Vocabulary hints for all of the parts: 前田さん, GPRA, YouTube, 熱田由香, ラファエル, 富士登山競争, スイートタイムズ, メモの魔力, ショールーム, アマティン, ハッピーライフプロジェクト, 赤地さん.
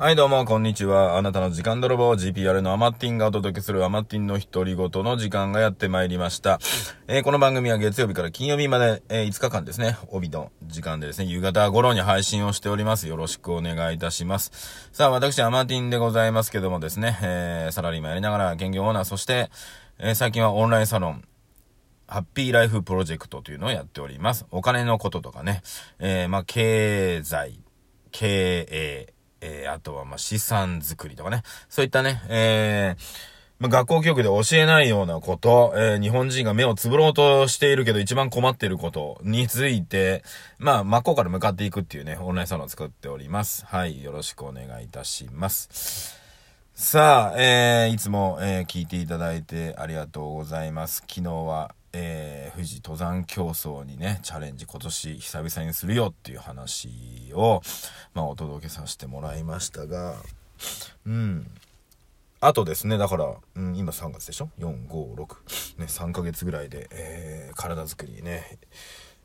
はいどうもこんにちは。あなたの時間泥棒 GPRA のアマティンがお届けするアマティンの独り言の時間がやってまいりました。この番組は月曜日から金曜日まで、5日間ですね、帯の時間でですね、夕方頃に配信をしております。よろしくお願いいたします。さあ、私アマティンでございますけどもですね、サラリーマンやりながら兼業オーナー、そして、最近はオンラインサロン、ハッピーライフプロジェクトというのをやっております。お金のこととかね、経済、経営、あとは資産作りとかね、そういったね、学校教育で教えないようなこと、日本人が目をつぶろうとしているけど一番困っていることについて、真っ向から向かっていくっていうね、オンラインサロンを作っております。はい、よろしくお願いいたします。さあ、いつも、聞いていただいてありがとうございます。昨日は、富士登山競争にねチャレンジ今年久々にするよっていう話をお届けさせてもらいましたが、あとですねだから、今3月でしょ、4、5、6、3ヶ月ぐらいで、体作りね、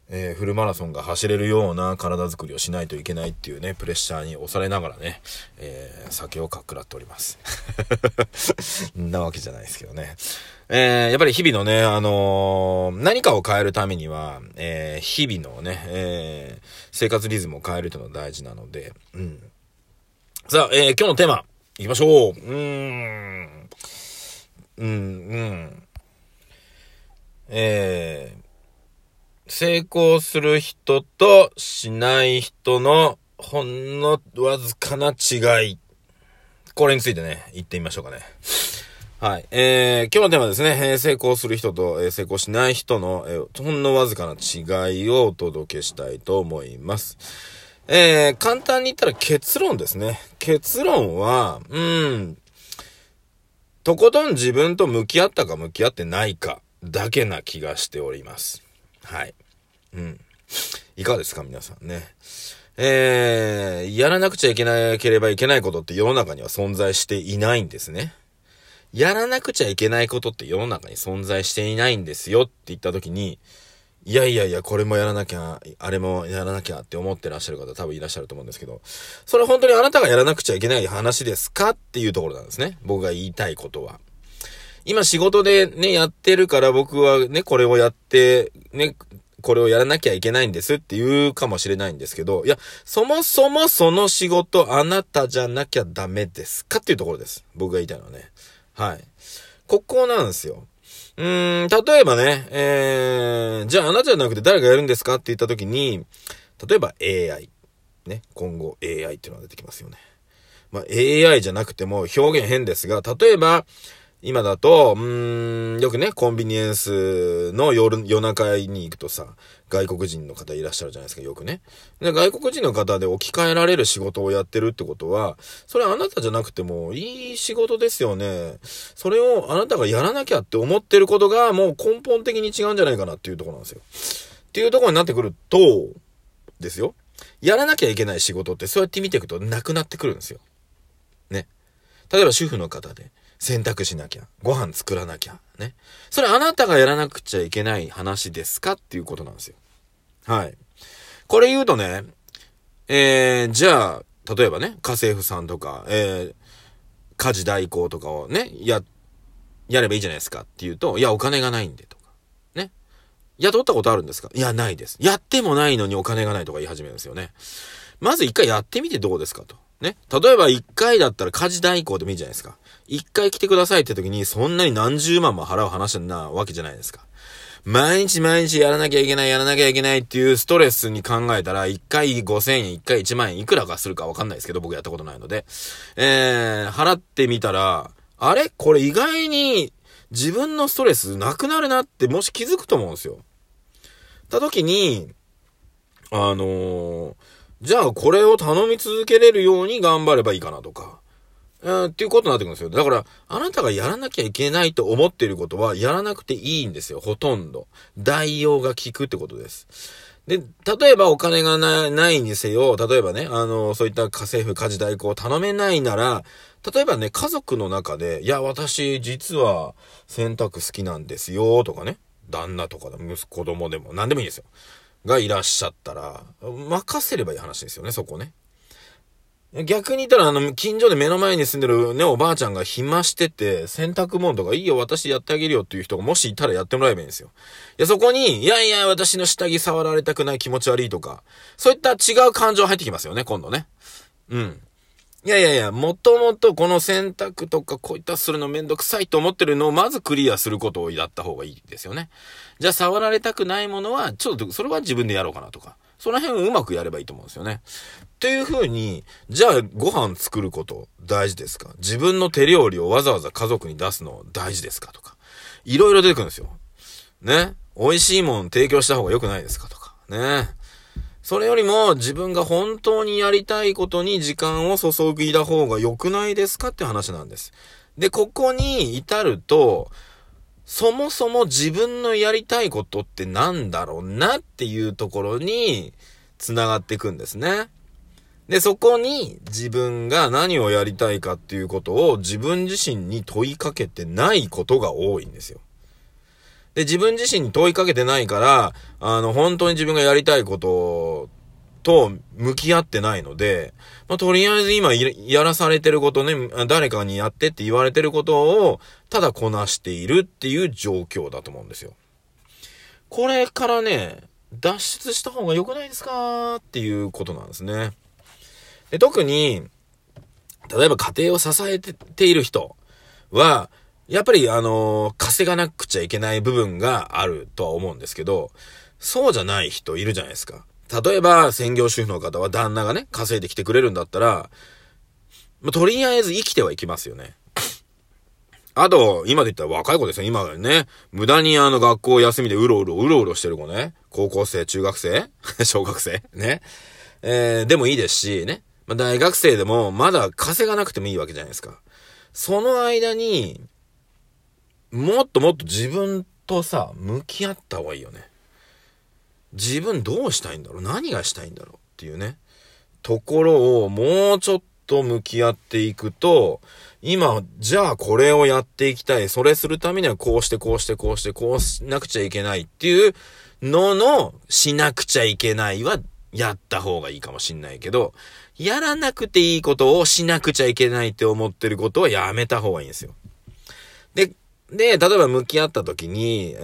フルマラソンが走れるような体作りをしないといけないっていうねプレッシャーに押されながらね、酒をかっくらっておりますなわけじゃないですけどね、やっぱり日々のね何かを変えるためには、日々のね、生活リズムを変えるというのが大事なので、さあ、今日のテーマいきましょう。成功する人としない人のほんのわずかな違い。これについてね、言ってみましょうかね。はい。今日のテーマですね、成功する人と成功しない人のほんのわずかな違いをお届けしたいと思います。簡単に言ったら結論ですね。結論は、とことん自分と向き合ったか向き合ってないかだけな気がしております。はい。いかがですか皆さんね。やらなくちゃいけなければいけないことって世の中には存在していないんですね。やらなくちゃいけないことって世の中に存在していないんですよって言った時に、いや、これもやらなきゃ、あれもやらなきゃって思ってらっしゃる方多分いらっしゃると思うんですけど、それ本当にあなたがやらなくちゃいけない話ですかっていうところなんですね。僕が言いたいことは。今仕事でね、やってるから僕はね、これをやって、ね、これをやらなきゃいけないんですって言うかもしれないんですけど、いや、そもそもその仕事あなたじゃなきゃダメですかっていうところです。僕が言いたいのはね。はい。ここなんですよ。例えばね、じゃああなたじゃなくて誰がやるんですかって言った時に、例えば AI。ね、今後 AI っていうのが出てきますよね。AI じゃなくても表現変ですが、例えば、今だと、よくね、コンビニエンスの夜中に行くとさ、外国人の方いらっしゃるじゃないですか、よくね。で、外国人の方で置き換えられる仕事をやってるってことは、それあなたじゃなくてもいい仕事ですよね。それをあなたがやらなきゃって思ってることが、もう根本的に違うんじゃないかなっていうところなんですよ。っていうところになってくると、ですよ。やらなきゃいけない仕事って、そうやって見ていくとなくなってくるんですよ。ね。例えば主婦の方で。洗濯しなきゃ、ご飯作らなきゃね。それあなたがやらなくちゃいけない話ですかっていうことなんですよ。はい。これ言うとね、じゃあ例えばね、家政婦さんとか、家事代行とかをね、やればいいじゃないですかっていうと、いやお金がないんでとかね。雇ったことあるんですか？いやないです。やってもないのにお金がないとか言い始めるんですよね。まず一回やってみてどうですかと。ね、例えば1回だったら家事代行でもいいじゃないですか。1回来てくださいって時にそんなに何十万も払う話なわけじゃないですか。毎日やらなきゃいけないっていうストレスに考えたら1回5000円1回1万円いくらかするかわかんないですけど、僕やったことないので、払ってみたらあれこれ意外に自分のストレスなくなるなってもし気づくと思うんですよ。た時にじゃあこれを頼み続けれるように頑張ればいいかなとか、っていうことになってくるんですよ。だからあなたがやらなきゃいけないと思っていることはやらなくていいんですよ。ほとんど代用が効くってことです。で、例えばお金がないにせよ、例えばね、そういった家政婦家事代行を頼めないなら、例えばね家族の中でいや私実は洗濯好きなんですよとかね、旦那とか子供でも何でもいいですよ。がいらっしゃったら任せればいい話ですよね、そこね。逆に言ったら、近所で目の前に住んでるね、おばあちゃんが暇してて、洗濯物とか、いいよ、私やってあげるよっていう人が、もしいたらやってもらえばいいんですよ。いや、そこに、いやいや、私の下着触られたくない、気持ち悪いとか、そういった違う感情入ってきますよね、今度ね。うん。いやいやいや、もともとこの洗濯とかこういったするのめんどくさいと思ってるのをまずクリアすることをやった方がいいですよね。じゃあ触られたくないものは、ちょっとそれは自分でやろうかなとか、その辺をうまくやればいいと思うんですよね。っていう風に、じゃあご飯作ること大事ですか？自分の手料理をわざわざ家族に出すの大事ですか？とか、いろいろ出てくるんですよ。ね、美味しいもん提供した方が良くないですか？とか、ね。それよりも自分が本当にやりたいことに時間を注ぎだ方が良くないですかって話なんです。で、ここに至ると、そもそも自分のやりたいことってなんだろうなっていうところに繋がっていくんですね。で、そこに自分が何をやりたいかっていうことを自分自身に問いかけてないことが多いんですよ。で、自分自身に問いかけてないから、本当に自分がやりたいことと向き合ってないので、まあ、とりあえず今やらされてることね、誰かにやってって言われてることを、ただこなしているっていう状況だと思うんですよ。これからね、脱出した方が良くないですかっていうことなんですね。で、特に、例えば家庭を支えている人は、やっぱり稼がなくちゃいけない部分があるとは思うんですけど、そうじゃない人いるじゃないですか。例えば専業主婦の方は旦那がね、稼いできてくれるんだったら、まあ、とりあえず生きてはいきますよね。あと、今で言ったら若い子ですよ。今ね、無駄に学校休みでうろうろしてる子ね。高校生、中学生小学生ね。でもいいですしね。まあ、大学生でもまだ稼がなくてもいいわけじゃないですか。その間に、もっと自分とさ、向き合った方がいいよね。自分どうしたいんだろう？何がしたいんだろう？っていうね。ところをもうちょっと向き合っていくと、今、じゃあこれをやっていきたい。それするためにはこうして、こうしなくちゃいけないっていうの、しなくちゃいけないは、やった方がいいかもしんないけど、やらなくていいことをしなくちゃいけないって思ってることはやめた方がいいんですよ。で、例えば向き合った時に、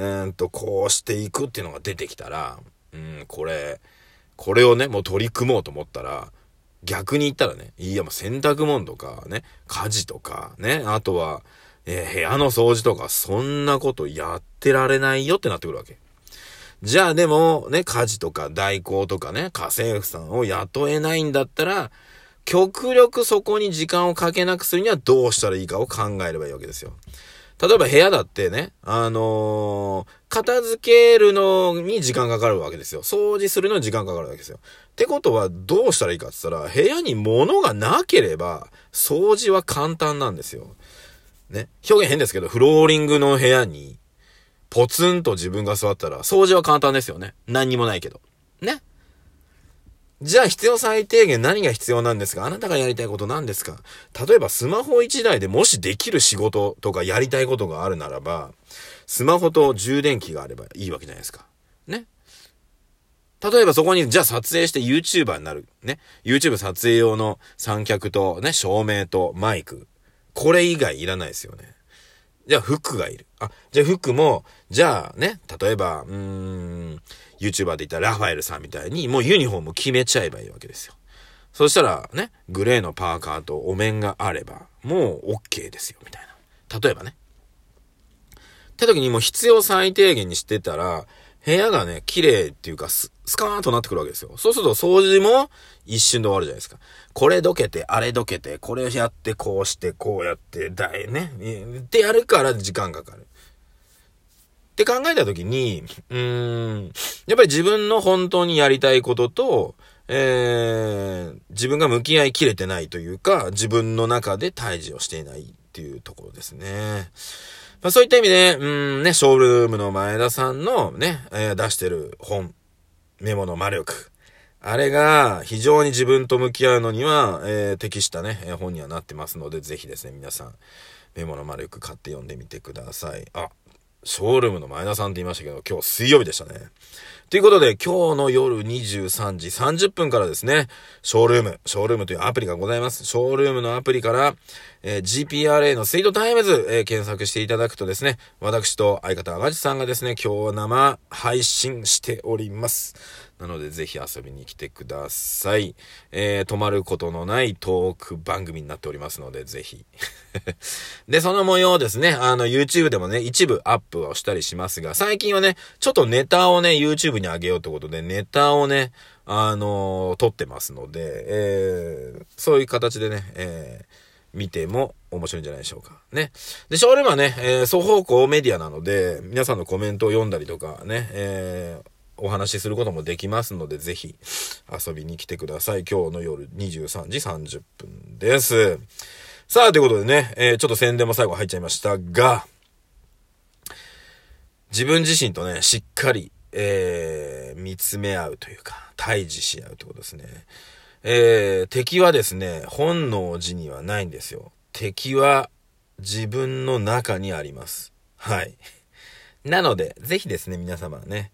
こうしていくっていうのが出てきたら、これをね、もう取り組もうと思ったら、逆に言ったらね、いやもう洗濯物とかね、家事とかね、あとは、部屋の掃除とか、そんなことやってられないよってなってくるわけ。じゃあでもね、家事とか代行とかね、家政婦さんを雇えないんだったら、極力そこに時間をかけなくするにはどうしたらいいかを考えればいいわけですよ。例えば部屋だってね、片付けるのに時間かかるわけですよ。掃除するのに時間かかるわけですよ。ってことはどうしたらいいかって言ったら、部屋に物がなければ掃除は簡単なんですよ。ね。表現変ですけど、フローリングの部屋にポツンと自分が座ったら掃除は簡単ですよね。何にもないけど。ね。じゃあ必要最低限何が必要なんですか？あなたがやりたいこと何ですか？例えばスマホ一台でもしできる仕事とかやりたいことがあるならば、スマホと充電器があればいいわけじゃないですか。ね。例えばそこにじゃあ撮影して YouTuber になる。ね。YouTube 撮影用の三脚とね、照明とマイク。これ以外いらないですよね。じゃあ服がいる。じゃあ服も、じゃあね、例えば、YouTuber で言ったらラファエルさんみたいに、もうユニフォーム決めちゃえばいいわけですよ。そしたらね、グレーのパーカーとお面があれば、もう OK ですよ、みたいな。例えばね。って時にもう必要最低限にしてたら、部屋がね、綺麗っていうかスカーンとなってくるわけですよ。そうすると掃除も一瞬で終わるじゃないですか。これどけて、あれどけて、これやって、こうして、こうやって、ってやるから時間かかる。って考えたときに、やっぱり自分の本当にやりたいことと、自分が向き合いきれてないというか、自分の中で対峙をしていないっていうところですね。まあ、そういった意味で、ショールームの前田さんのね、出してる本、メモの魔力。あれが非常に自分と向き合うのには、適したね、本にはなってますので、ぜひですね、皆さん、メモの魔力買って読んでみてください。ショールームの前田さんって言いましたけど、今日水曜日でしたね。ということで、今日の夜23時30分からですね、ショールームというアプリがございます。ショールームのアプリから、GPRA のスイートタイムズ、検索していただくとですね、私と相方赤地さんがですね、今日生配信しております。なので、ぜひ遊びに来てください。止まることのないトーク番組になっておりますので、ぜひ。で、その模様をですね、YouTube でもね、一部アップをしたりしますが、最近はね、ちょっとネタをね、YouTube に上げようということで、ネタをね、撮ってますので、そういう形でね、見ても面白いんじゃないでしょうかね。で、ショールームはね、双方向メディアなので、皆さんのコメントを読んだりとかね、お話しすることもできますので、ぜひ遊びに来てください。今日の夜23時30分です。さあ、ということでね、ちょっと宣伝も最後入っちゃいましたが、自分自身とね、しっかり、見つめ合うというか、対峙し合うということですね。敵はですね、本能寺にはないんですよ。敵は自分の中にあります。はい。なので、ぜひですね、皆様ね、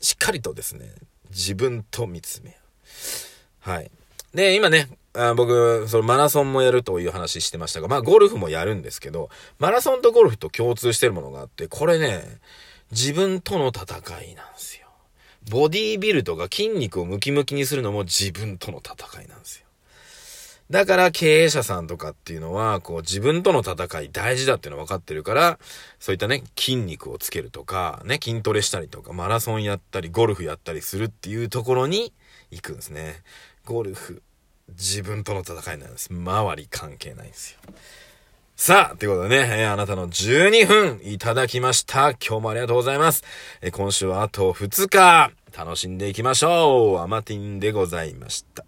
しっかりとですね、自分と見つめ合う。はい。で、今ね、僕、そのマラソンもやるという話してましたが、まあゴルフもやるんですけど、マラソンとゴルフと共通してるものがあって、これね、自分との戦いなんですよ。ボディービルとか筋肉をムキムキにするのも自分との戦いなんですよ。だから経営者さんとかっていうのは、こう自分との戦い大事だっていうの分かってるから、そういったね、筋肉をつけるとか、ね、筋トレしたりとか、マラソンやったり、ゴルフやったりするっていうところに行くんですね。ゴルフ、自分との戦いなんです。周り関係ないんですよ。さあ、ということでね、あなたの12分いただきました。今日もありがとうございます。今週はあと2日、楽しんでいきましょう。アマティンでございました。